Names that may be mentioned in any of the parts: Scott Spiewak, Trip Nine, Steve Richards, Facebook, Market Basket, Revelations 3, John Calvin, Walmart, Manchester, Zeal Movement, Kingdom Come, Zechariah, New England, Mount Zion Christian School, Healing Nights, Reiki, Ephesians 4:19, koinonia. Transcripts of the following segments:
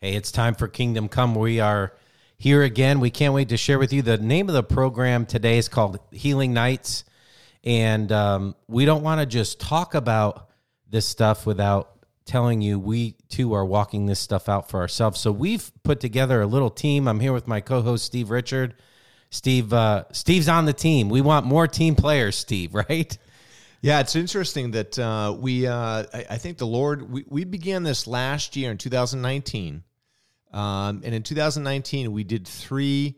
Hey, it's time for Kingdom Come. We are here again. We can't wait to share with you. The name of the program today is called Healing Nights, and we don't want to just talk about this stuff without telling you we, too, are walking this stuff out for ourselves. So we've put together a little team. I'm here with my co-host, Steve Richards. Steve's on the team. We want more team players, Steve, right? Yeah, it's interesting that I think the Lord, we began this last year in 2019. And in 2019, we did 3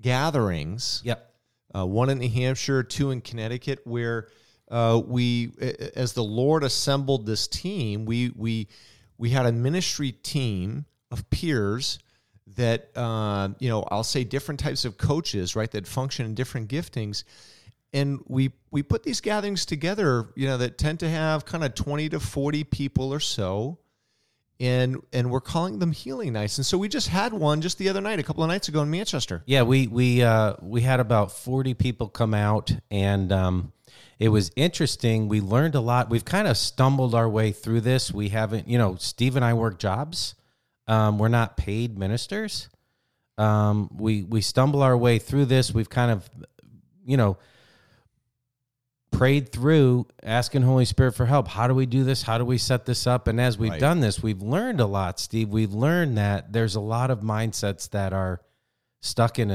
gatherings. Yep. One in New Hampshire, 2 in Connecticut, where we, as the Lord assembled this team, we had a ministry team of peers that, I'll say different types of coaches, right, that function in different giftings. And we put these gatherings together, that tend to have kind of 20 to 40 people or so. And we're calling them Healing Nights, and so we just had one just the other night, a couple of nights ago in Manchester. Yeah, we had about 40 people come out, and it was interesting. We learned a lot. We've kind of stumbled our way through this. We haven't, Steve and I work jobs. We're not paid ministers. We stumble our way through this. We've kind of, prayed through, asking Holy Spirit for help. How do we do this? How do we set this up? And as we've done this, we've learned a lot, Steve. We've learned that there's a lot of mindsets that are stuck in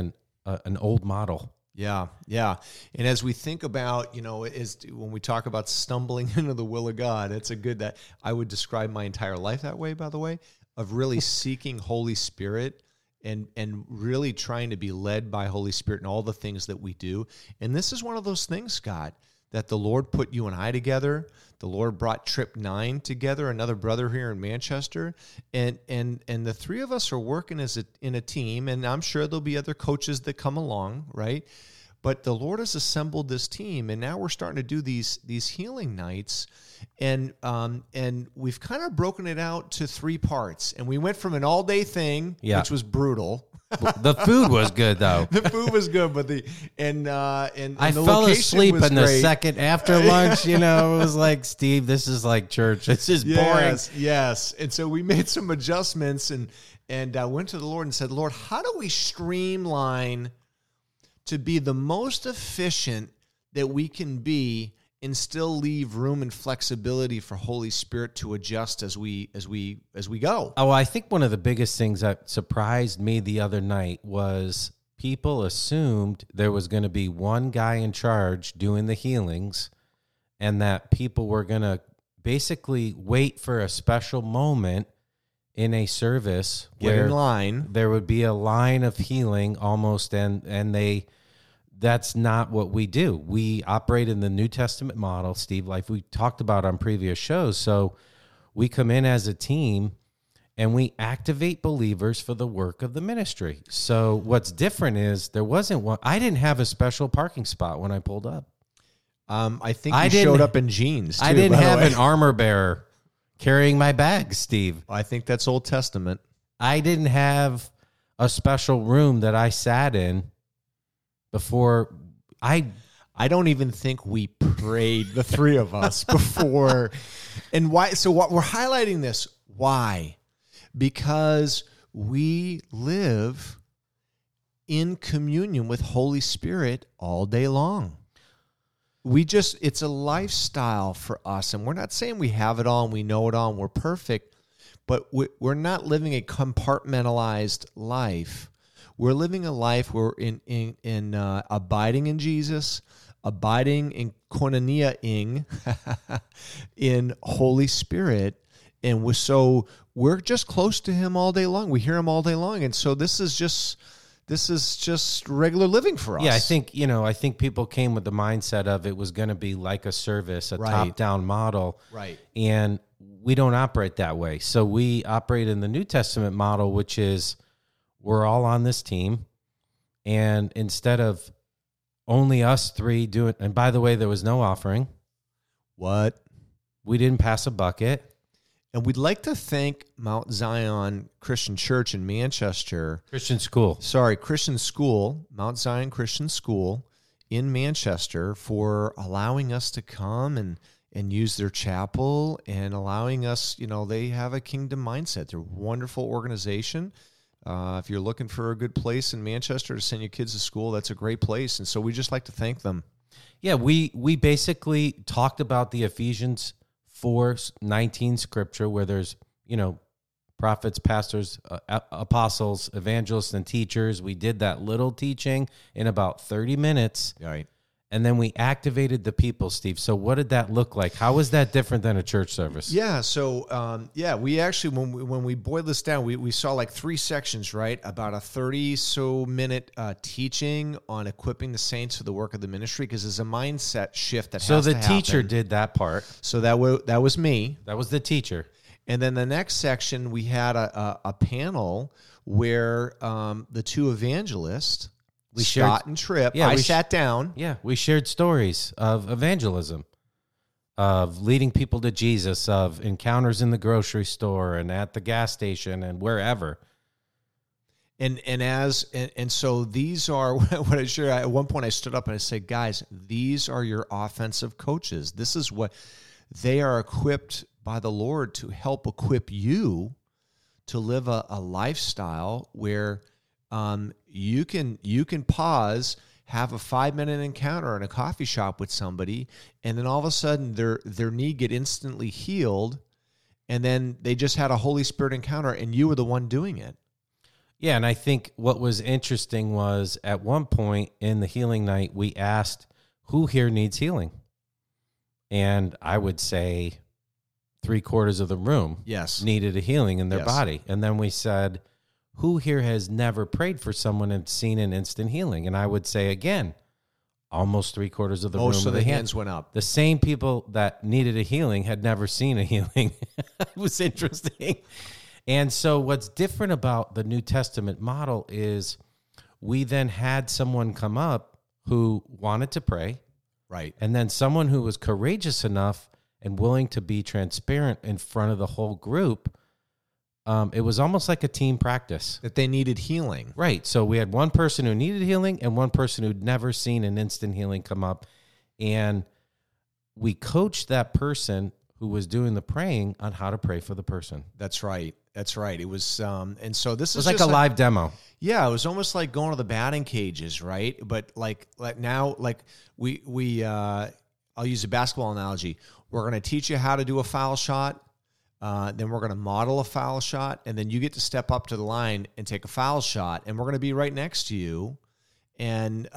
an old model. Yeah. And as we think about, when we talk about stumbling into the will of God, it's that I would describe my entire life that way, by the way, of really seeking Holy Spirit and really trying to be led by Holy Spirit in all the things that we do. And this is one of those things, Scott, that the Lord put you and I together. The Lord brought Trip Nine together, another brother here in Manchester, and the three of us are working in a team. And I'm sure there'll be other coaches that come along, right? But the Lord has assembled this team, and now we're starting to do these Healing Nights, and we've kind of broken it out to 3 parts. And we went from an all day thing, which was brutal. The food was good, though. The food was good, but I fell asleep in the second after lunch. It was like, Steve, this is like church. This is boring. Yes. And so we made some adjustments, and I went to the Lord and said, Lord, how do we streamline to be the most efficient that we can be and still leave room and flexibility for Holy Spirit to adjust as we go? Oh, I think one of the biggest things that surprised me the other night was people assumed there was going to be one guy in charge doing the healings, and that people were going to basically wait for a special moment in a service where there would be a line of healing almost, and they... That's not what we do. We operate in the New Testament model, Steve, like we talked about on previous shows. So we come in as a team, and we activate believers for the work of the ministry. So what's different is there wasn't one. I didn't have a special parking spot when I pulled up. I think I showed up in jeans, too. I didn't have an armor bearer carrying my bag, Steve. I think that's Old Testament. I didn't have a special room that I sat in. Before, I don't even think we prayed, the three of us, before. And why? So what we're highlighting this, why? Because we live in communion with Holy Spirit all day long. It's a lifestyle for us. And we're not saying we have it all and we know it all and we're perfect, but we're not living a compartmentalized life. We're living a life where in abiding in Jesus, abiding in koinonia-ing, in Holy Spirit, and we're just close to Him all day long. We hear Him all day long, and so this is just regular living for us. Yeah, I think people came with the mindset of it was going to be like a service, a top-down model, right? And we don't operate that way. So we operate in the New Testament model, which is, we're all on this team, and instead of only us three doing, and by the way, there was no offering. What? We didn't pass a bucket. And we'd like to thank Mount Zion Christian Church in Manchester. Christian School, Mount Zion Christian School in Manchester, for allowing us to come and and use their chapel and allowing us, you know, they have a kingdom mindset. They're a wonderful organization. If you're looking for a good place in Manchester to send your kids to school, that's a great place. And so we just like to thank them. Yeah, we basically talked about the Ephesians 4:19 scripture where there's, you know, prophets, pastors, apostles, evangelists, and teachers. We did that little teaching in about 30 minutes. All right. And then we activated the people, Steve. So what did that look like? How is that different than a church service? Yeah, so we actually, when we boiled this down, we saw like three sections, right? About a 30-so-minute teaching on equipping the saints for the work of the ministry, because there's a mindset shift that has to happen. So the teacher did that part. So that was me. That was the teacher. And then the next section, we had a panel where the two evangelists, Scott and Trip. Yeah, I sat down. Yeah, we shared stories of evangelism, of leading people to Jesus, of encounters in the grocery store and at the gas station and wherever. And so these are what I shared. At one point, I stood up and I said, "Guys, these are your offensive coaches. This is what they are equipped by the Lord to help equip you to live a lifestyle where." You can pause, have a 5-minute encounter in a coffee shop with somebody, and then all of a sudden their need get instantly healed, and then they just had a Holy Spirit encounter, and you were the one doing it. Yeah, and I think what was interesting was at one point in the healing night, we asked, who here needs healing? And I would say 3/4 of the room needed a healing in their body. And then we said, who here has never prayed for someone and seen an instant healing? And I would say, again, almost 3/4 of the room. Oh, so the hands went up. The same people that needed a healing had never seen a healing. It was interesting. And so what's different about the New Testament model is we then had someone come up who wanted to pray. Right. And then someone who was courageous enough and willing to be transparent in front of the whole group. It was almost like a team practice. That they needed healing. Right. So we had one person who needed healing and one person who'd never seen an instant healing come up. And we coached that person who was doing the praying on how to pray for the person. That's right. That's right. It was, and so this is like a live demo. Yeah. It was almost like going to the batting cages, right? But like now, like we I'll use a basketball analogy. We're going to teach you how to do a foul shot. Then we're going to model a foul shot, and then you get to step up to the line and take a foul shot, and we're going to be right next to you. And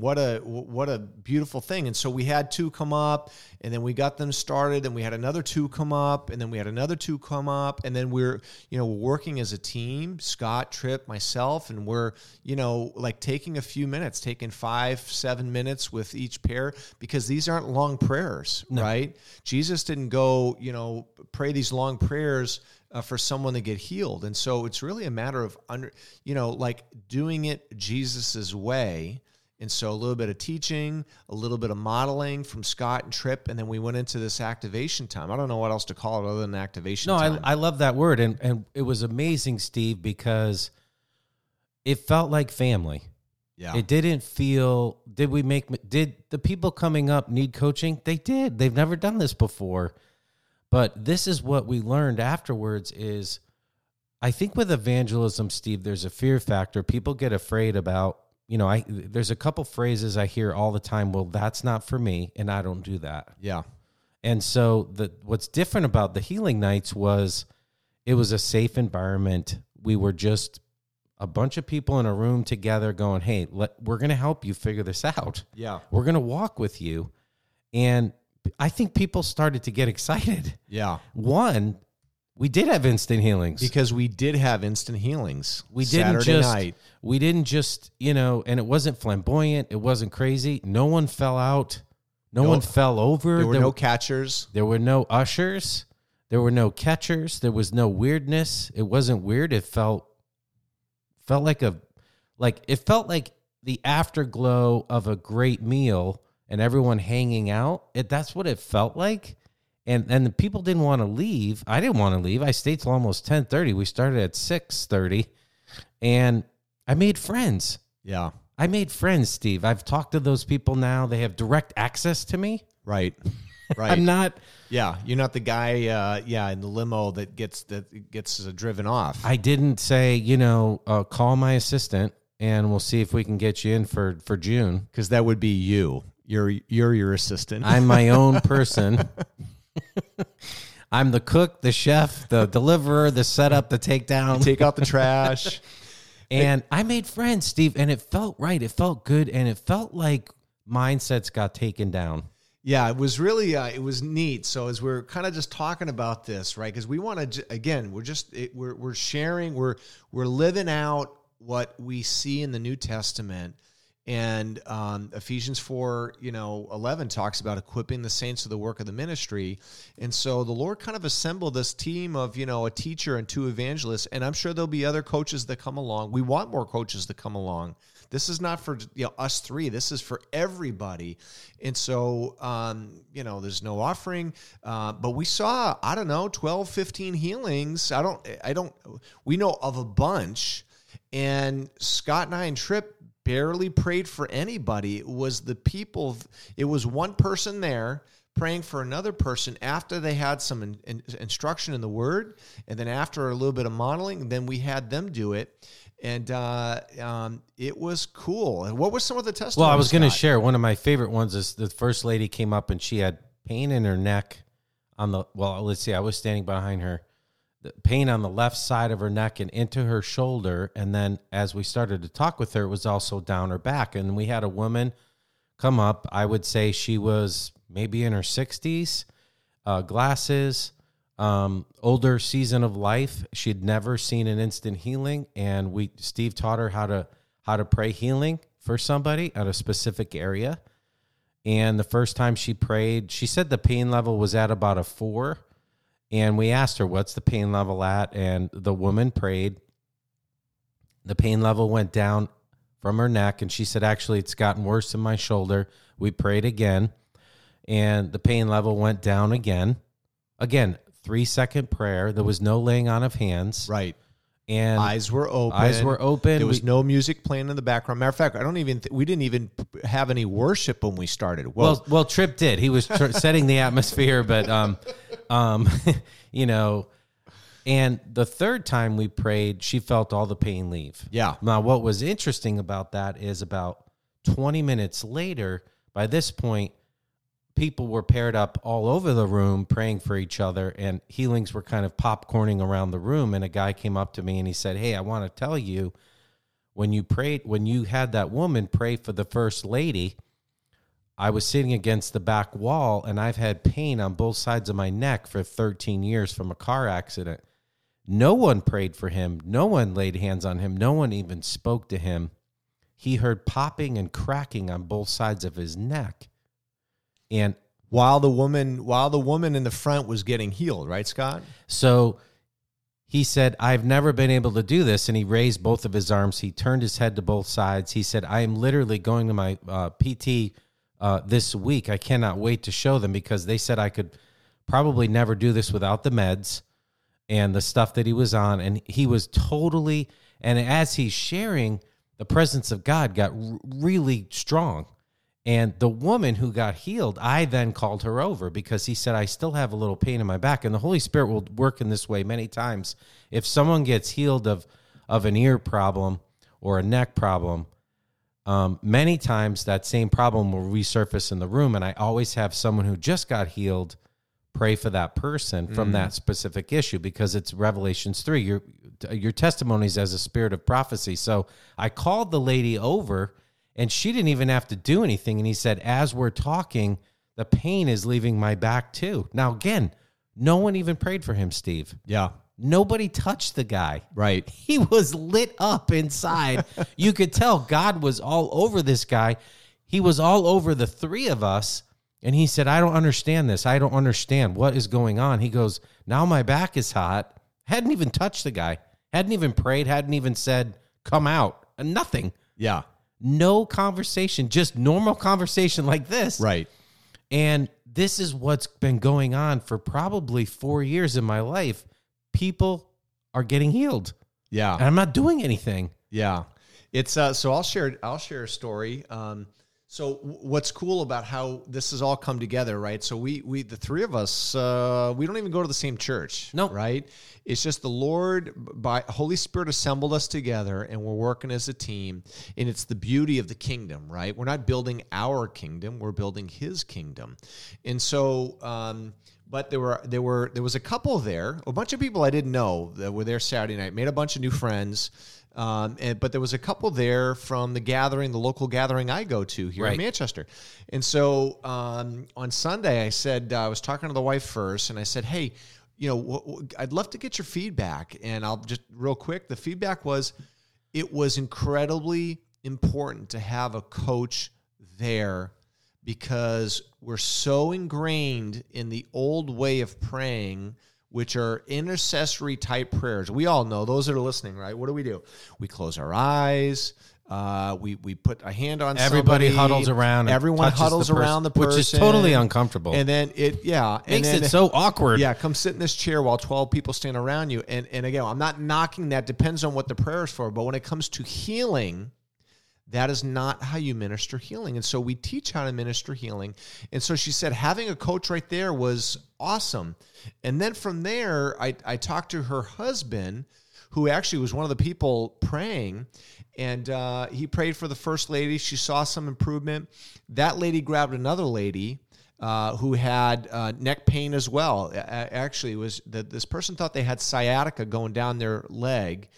what a beautiful thing. And so we had two come up, and then we got them started, and we had another two come up, and then we had another two come up, and then we're working as a team, Scott, Tripp, myself, and we're, you know, like taking a few minutes, taking 5-7 minutes with each pair, because these aren't long prayers, right? Jesus didn't go, you know, pray these long prayers for someone to get healed. And so it's really a matter of, doing it Jesus's way. And so a little bit of teaching, a little bit of modeling from Scott and Tripp, and then we went into this activation time. I don't know what else to call it other than activation time. No, I love that word. And it was amazing, Steve, because it felt like family. Yeah. It didn't feel, did the people coming up need coaching? They did. They've never done this before. But this is what we learned afterwards is, I think with evangelism, Steve, there's a fear factor. People get afraid about, there's a couple phrases I hear all the time, well, that's not for me, and I don't do that. Yeah. And so what's different about the Healing Nights was it was a safe environment. We were just a bunch of people in a room together going, hey, we're going to help you figure this out. Yeah. We're going to walk with you. And I think people started to get excited. Yeah. One, we did have instant healings. Because we did have instant healings. We didn't Saturday just, night. We didn't just, and it wasn't flamboyant. It wasn't crazy. No one fell out. No one fell over. There were no catchers. There were no ushers. There were no catchers. There was no weirdness. It wasn't weird. It felt like the afterglow of a great meal. And everyone hanging out, that's what it felt like. And the people didn't want to leave. I didn't want to leave. I stayed till almost 10:30. We started at 6:30. And I made friends. Yeah. I made friends, Steve. I've talked to those people now. They have direct access to me. Right. Right. I'm not. Yeah, you're not the guy. In the limo that gets driven off. I didn't say, call my assistant and we'll see if we can get you in for June, because that would be you. You're your assistant. I'm my own person. I'm the cook, the chef, the deliverer, the setup, the takedown. You take out the trash. And I made friends, Steve, and it felt right. It felt good, and it felt like mindsets got taken down. Yeah, it was really, it was neat. So as we're kind of just talking about this, right, because we want to, again, we're sharing, we're living out what we see in the New Testament. And Ephesians 4, 11 talks about equipping the saints to the work of the ministry. And so the Lord kind of assembled this team of, a teacher and 2 evangelists. And I'm sure there'll be other coaches that come along. We want more coaches to come along. This is not for us 3. This is for everybody. And so, there's no offering. But we saw, 12, 15 healings. We know of a bunch. And Scott and I and Tripp barely prayed for anybody. It was the people. It was one person there praying for another person after they had some instruction in the Word, and then after a little bit of modeling, then we had them do it, and it was cool. And what were some of the testimonies? Well, I was going to share one of my favorite ones is the first lady came up and she had pain in her neck. I was standing behind her. The pain on the left side of her neck and into her shoulder, and then as we started to talk with her, it was also down her back. And we had a woman come up. I would say she was maybe in her 60s, glasses, older season of life. She'd never seen an instant healing, and Steve taught her how to pray healing for somebody at a specific area. And the first time she prayed, she said the pain level was at about a 4. And we asked her, what's the pain level at? And the woman prayed. The pain level went down from her neck. And she said, actually, it's gotten worse in my shoulder. We prayed again. And the pain level went down again. Again, 3-second prayer. There was no laying on of hands. Right. And eyes were open. There was no music playing in the background. Matter of fact, we didn't even have any worship when we started. Well, Tripp did. He was setting the atmosphere, but and the third time we prayed, she felt all the pain leave. Yeah. Now, what was interesting about that is about 20 minutes later, by this point, people were paired up all over the room praying for each other, and healings were kind of popcorning around the room. And a guy came up to me and he said, hey, I want to tell you, when you had that woman pray for the first lady, I was sitting against the back wall, and I've had pain on both sides of my neck for 13 years from a car accident. No one prayed for him. No one laid hands on him. No one even spoke to him. He heard popping and cracking on both sides of his neck. And while the woman in the front was getting healed, right, Scott? So he said, I've never been able to do this. And he raised both of his arms. He turned his head to both sides. He said, I am literally going to my PT this week. I cannot wait to show them, because they said I could probably never do this without the meds and the stuff that he was on. And he was totally, and as he's sharing, the presence of God got really strong. And the woman who got healed, I then called her over, because he said, I still have a little pain in my back. And the Holy Spirit will work in this way many times. If someone gets healed of an ear problem or a neck problem, many times that same problem will resurface in the room. And I always have someone who just got healed pray for that person from that specific issue, because it's Revelations 3, your testimonies as a spirit of prophecy. So I called the lady over, and she didn't even have to do anything. And he said, as we're talking, the pain is leaving my back too. Now, again, no one even prayed for him, Steve. Yeah. Nobody touched the guy. Right. He was lit up inside. You could tell God was all over this guy. He was all over the 3 of us. And he said, I don't understand this. I don't understand what is going on. He goes, now my back is hot. Hadn't even touched the guy. Hadn't even prayed. Hadn't even said, come out. Nothing. Yeah. No conversation, just normal conversation like this. Right. And this is what's been going on for probably 4 years in my life. People are getting healed. Yeah. And I'm not doing anything. Yeah. It's so I'll share a story. So what's cool about how this has all come together, right? So we the three of us, we don't even go to the same church, no, right? It's just the Lord, by Holy Spirit, assembled us together, and we're working as a team. And it's the beauty of the kingdom, right? We're not building our kingdom; we're building His kingdom. And so, but there was a couple there, a bunch of people I didn't know that were there Saturday night. Made a bunch of new friends. But there was a couple there from the gathering, the local gathering I go to here in Manchester. And so on Sunday, I said, I was talking to the wife first, and I said, hey, you know, I'd love to get your feedback. And I'll just real quick, the feedback was, it was incredibly important to have a coach there because we're so ingrained in the old way of praying, which are intercessory-type prayers. We all know, those that are listening, right? What do? We close our eyes. We put a hand on everybody. Somebody huddles around. Everyone huddles around the person. Which is totally uncomfortable. And then it makes it so awkward. Yeah, come sit in this chair while 12 people stand around you. And again, I'm not knocking that. Depends on what the prayer is for. But when it comes to healing, that is not how you minister healing. And so we teach how to minister healing. And so she said having a coach right there was awesome. And then from there, I talked to her husband, who actually was one of the people praying, and he prayed for the first lady. She saw some improvement. That lady grabbed another lady who had neck pain as well. Actually, this person thought they had sciatica going down their leg,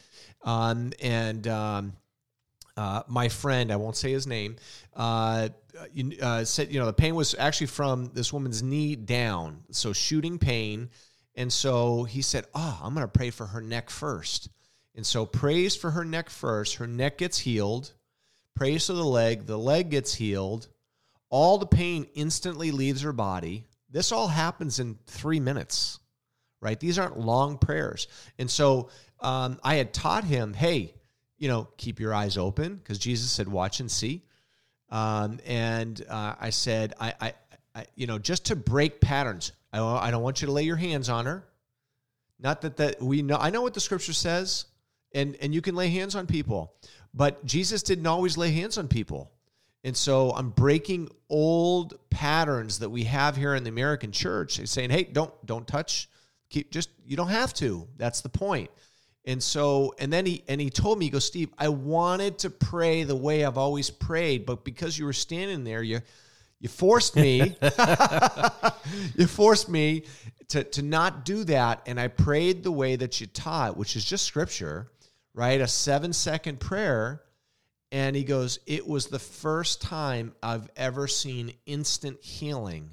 my friend, I won't say his name, said, the pain was actually from this woman's knee down, so shooting pain. And so he said, I'm going to pray for her neck first. And so prays for her neck first. Her neck gets healed. Prays for the leg gets healed. All the pain instantly leaves her body. This all happens in 3 minutes, right? These aren't long prayers. And so I had taught him, hey, keep your eyes open, because Jesus said, watch and see. I said, I just to break patterns, I don't want you to lay your hands on her. Not that we know, I know what the scripture says, and you can lay hands on people, but Jesus didn't always lay hands on people. And so I'm breaking old patterns that we have here in the American church. It's saying, hey, don't touch, you don't have to. That's the point. And so, and then he told me, he goes, Steve, I wanted to pray the way I've always prayed, but because you were standing there, you forced me, to not do that. And I prayed the way that you taught, which is just scripture, right? A 7-second prayer. And he goes, it was the first time I've ever seen instant healing.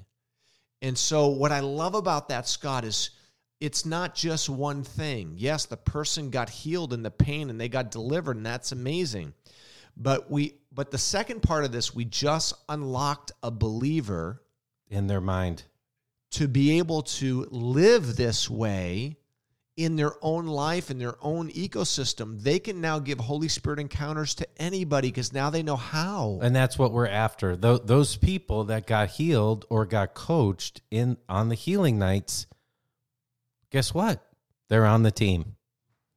And so what I love about that, Scott, is it's not just one thing. Yes, the person got healed in the pain and they got delivered, and that's amazing. But the second part of this, we just unlocked a believer in their mind to be able to live this way in their own life, in their own ecosystem. They can now give Holy Spirit encounters to anybody because now they know how. And that's what we're after. Those people that got healed or got coached on the healing nights, guess what? They're on the team.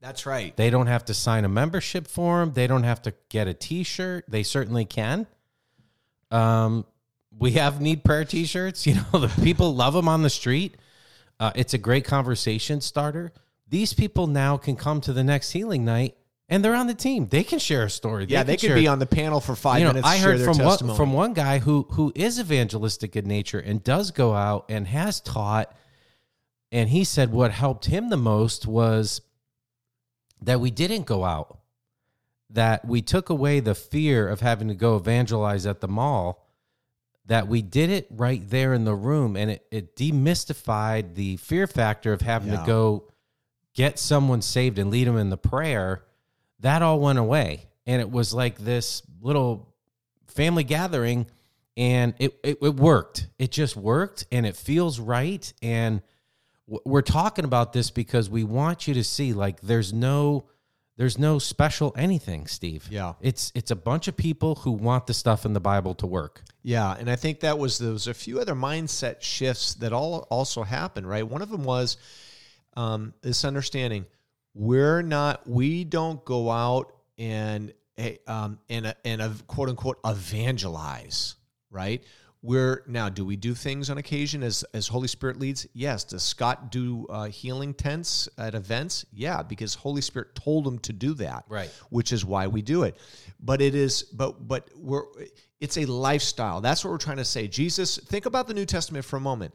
That's right. They don't have to sign a membership form. They don't have to get a T-shirt. They certainly can. We have need prayer T-shirts. The people love them on the street. It's a great conversation starter. These people now can come to the next healing night, and they're on the team. They can share a story. Yeah, they could be on the panel for 5 minutes. I heard from one guy who is evangelistic in nature and does go out and has taught. And he said what helped him the most was that we didn't go out, that we took away the fear of having to go evangelize at the mall, that we did it right there in the room, and it demystified the fear factor of having to go get someone saved and lead them in the prayer. That all went away, and it was like this little family gathering, and it worked. It just worked, and it feels right, and we're talking about this because we want you to see, like, there's no special anything, Steve. Yeah. It's a bunch of people who want the stuff in the Bible to work. Yeah, and I think there was a few other mindset shifts that all also happened, right? One of them was this understanding. We don't go out and and quote unquote evangelize, right? We're now, do we do things on occasion as Holy Spirit leads? Yes. Does Scott do healing tents at events? Yeah, because Holy Spirit told him to do that, right? Which is why we do it. But it is, but it's a lifestyle. That's what we're trying to say. Jesus, think about the New Testament for a moment.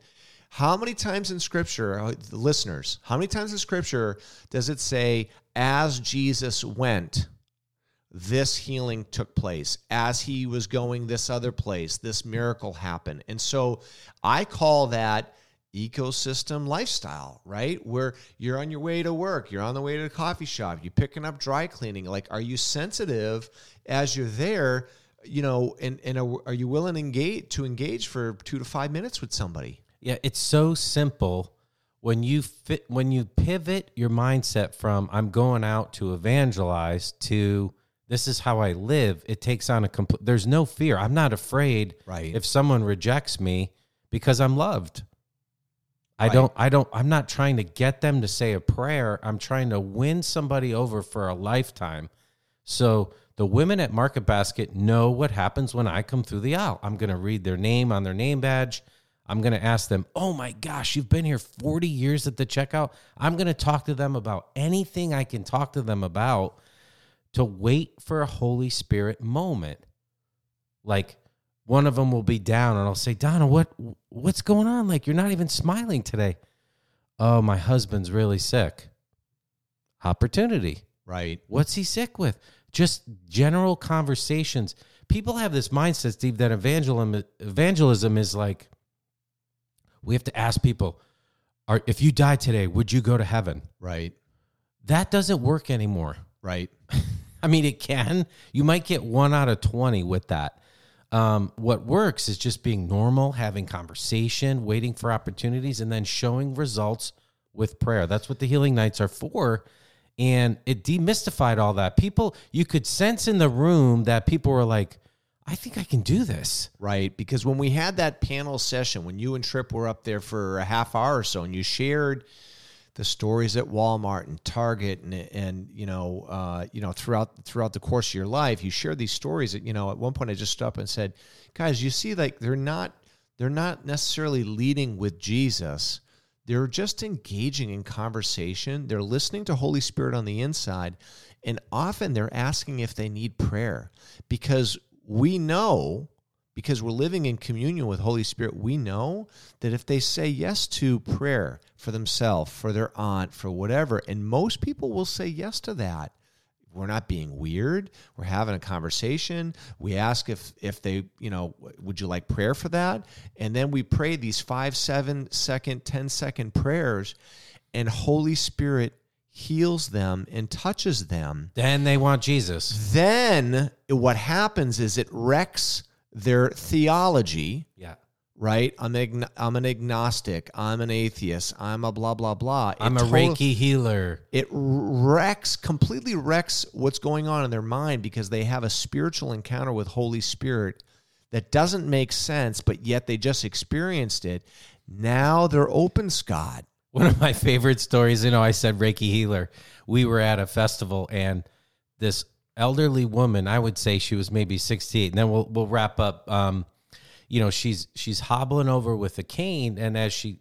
How many times in Scripture, the listeners, how many times in Scripture does it say, as Jesus went, this healing took place? As he was going this other place, this miracle happened. And so I call that ecosystem lifestyle, right? Where you're on your way to work, you're on the way to the coffee shop, you're picking up dry cleaning. Like, are you sensitive as you're there, you know, and are you willing to engage for 2 to 5 minutes with somebody? Yeah, it's so simple. When you pivot your mindset from I'm going out to evangelize to this is how I live, it takes on a complete, there's no fear. I'm not afraid if someone rejects me because I'm loved. Right. I'm not trying to get them to say a prayer. I'm trying to win somebody over for a lifetime. So the women at Market Basket know what happens when I come through the aisle. I'm going to read their name on their name badge. I'm going to ask them, oh my gosh, you've been here 40 years at the checkout. I'm going to talk to them about anything I can talk to them about, to wait for a Holy Spirit moment. Like, one of them will be down and I'll say, Donna, what's going on? Like, you're not even smiling today. Oh, my husband's really sick. Opportunity. Right. What's he sick with? Just general conversations. People have this mindset, Steve, that evangelism is like, we have to ask people, if you die today, would you go to heaven? Right. That doesn't work anymore. Right. I mean, it can. You might get 1 out of 20 with that. What works is just being normal, having conversation, waiting for opportunities, and then showing results with prayer. That's what the Healing Nights are for. And it demystified all that. People, you could sense in the room that people were like, I think I can do this. Right, because when we had that panel session, when you and Trip were up there for a half hour or so, and you shared the stories at Walmart and Target and throughout the course of your life, you shared these stories. That, you know, at one point I just stopped and said, guys, you see, like, they're not necessarily leading with Jesus. They're just engaging in conversation. They're listening to Holy Spirit on the inside, and often they're asking if they need prayer, because we know, because we're living in communion with Holy Spirit, we know that if they say yes to prayer for themselves, for their aunt, for whatever, and most people will say yes to that. We're not being weird. We're having a conversation. We ask if they, you know, would you like prayer for that? And then we pray these 5, 7-second, 10-second prayers, and Holy Spirit heals them and touches them. Then they want Jesus. Then what happens is it wrecks their theology. Yeah. Right? I'm an agnostic. I'm an atheist. I'm a blah, blah, blah. I'm a Reiki healer. It completely wrecks what's going on in their mind, because they have a spiritual encounter with Holy Spirit that doesn't make sense, but yet they just experienced it. Now they're open, Scott. One of my favorite stories, you know, I said Reiki healer. We were at a festival, and this elderly woman, I would say she was maybe 68, and then we'll wrap up. You know, she's hobbling over with a cane, and as she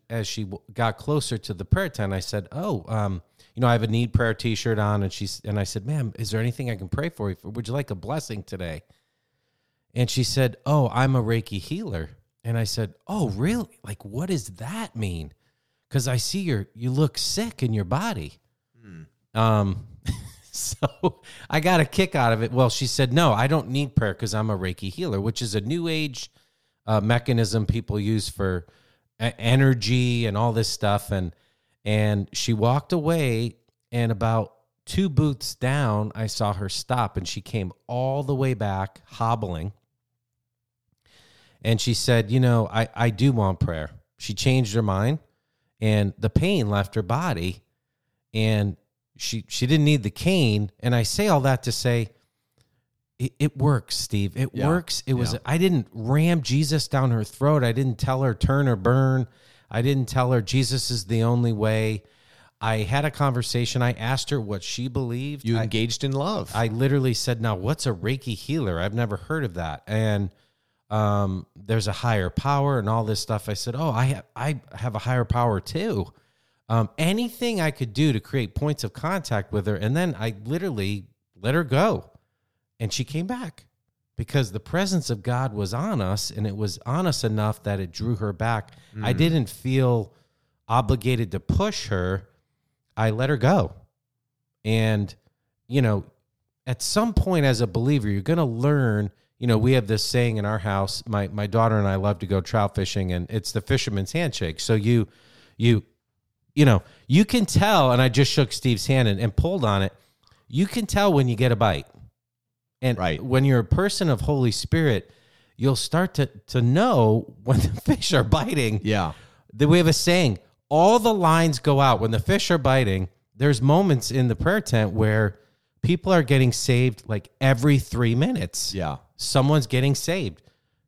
got closer to the prayer tent, I said, "Oh, you know, I have a need prayer T-shirt on," and I said, "Ma'am, is there anything I can pray for you for? Would you like a blessing today?" And she said, "Oh, I'm a Reiki healer," and I said, "Oh, really? Like, what does that mean? Because I see you look sick in your body." So I got a kick out of it. Well, she said, no, I don't need prayer because I'm a Reiki healer, which is a new age mechanism people use for energy and all this stuff. And she walked away, and about 2 booths down, I saw her stop, and she came all the way back hobbling. And she said, you know, I do want prayer. She changed her mind, and the pain left her body, and she didn't need the cane. And I say all that to say, it works, Steve. It works. It was. I didn't ram Jesus down her throat. I didn't tell her turn or burn. I didn't tell her Jesus is the only way. I had a conversation. I asked her what she believed. You engaged in love. I literally said, now, what's a Reiki healer? I've never heard of that. And there's a higher power and all this stuff. I said, oh, I have a higher power too. Anything I could do to create points of contact with her. And then I literally let her go. And she came back because the presence of God was on us, and it was on us enough that it drew her back. Mm. I didn't feel obligated to push her. I let her go. And, you know, at some point as a believer, you're going to learn, you know, we have this saying in our house, my daughter and I love to go trout fishing, and it's the fisherman's handshake. So you know, you can tell, and I just shook Steve's hand and pulled on it. You can tell when you get a bite. And right. When you're a person of Holy Spirit, you'll start to know when the fish are biting. Yeah. We have a saying, all the lines go out. When the fish are biting, there's moments in the prayer tent where people are getting saved like every 3 minutes. Yeah. Someone's getting saved.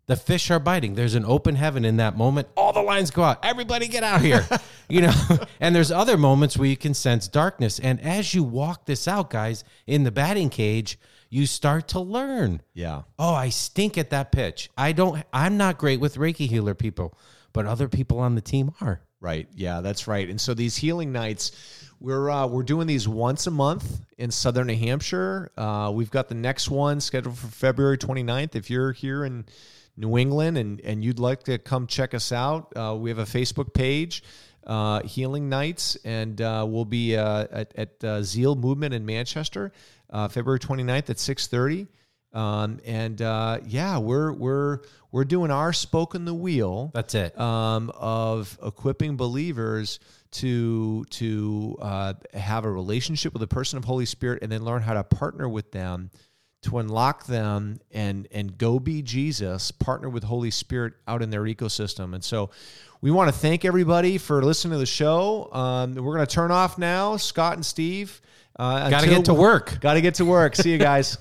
The fish are biting. There's an open heaven in that moment. All the lines go out. Everybody get out here. You know, and there's other moments where you can sense darkness. And as you walk this out, guys, in the batting cage, you start to learn. Yeah. Oh, I stink at that pitch. I'm not great with Reiki healer people, but other people on the team are. Right. Yeah, that's right. And so these healing nights, we're doing these once a month in Southern New Hampshire. We've got the next one scheduled for February 29th. If you're here in New England and you'd like to come check us out, we have a Facebook page, Healing Nights, and we'll be at Zeal Movement in Manchester, February 29th at 6:30. We're doing our spoke in the wheel. That's it. Of equipping believers to have a relationship with the person of Holy Spirit, and then learn how to partner with them to unlock them and go be Jesus, partner with Holy Spirit out in their ecosystem. And so we want to thank everybody for listening to the show. We're going to turn off now. Scott and Steve. Got to get to work. See you guys.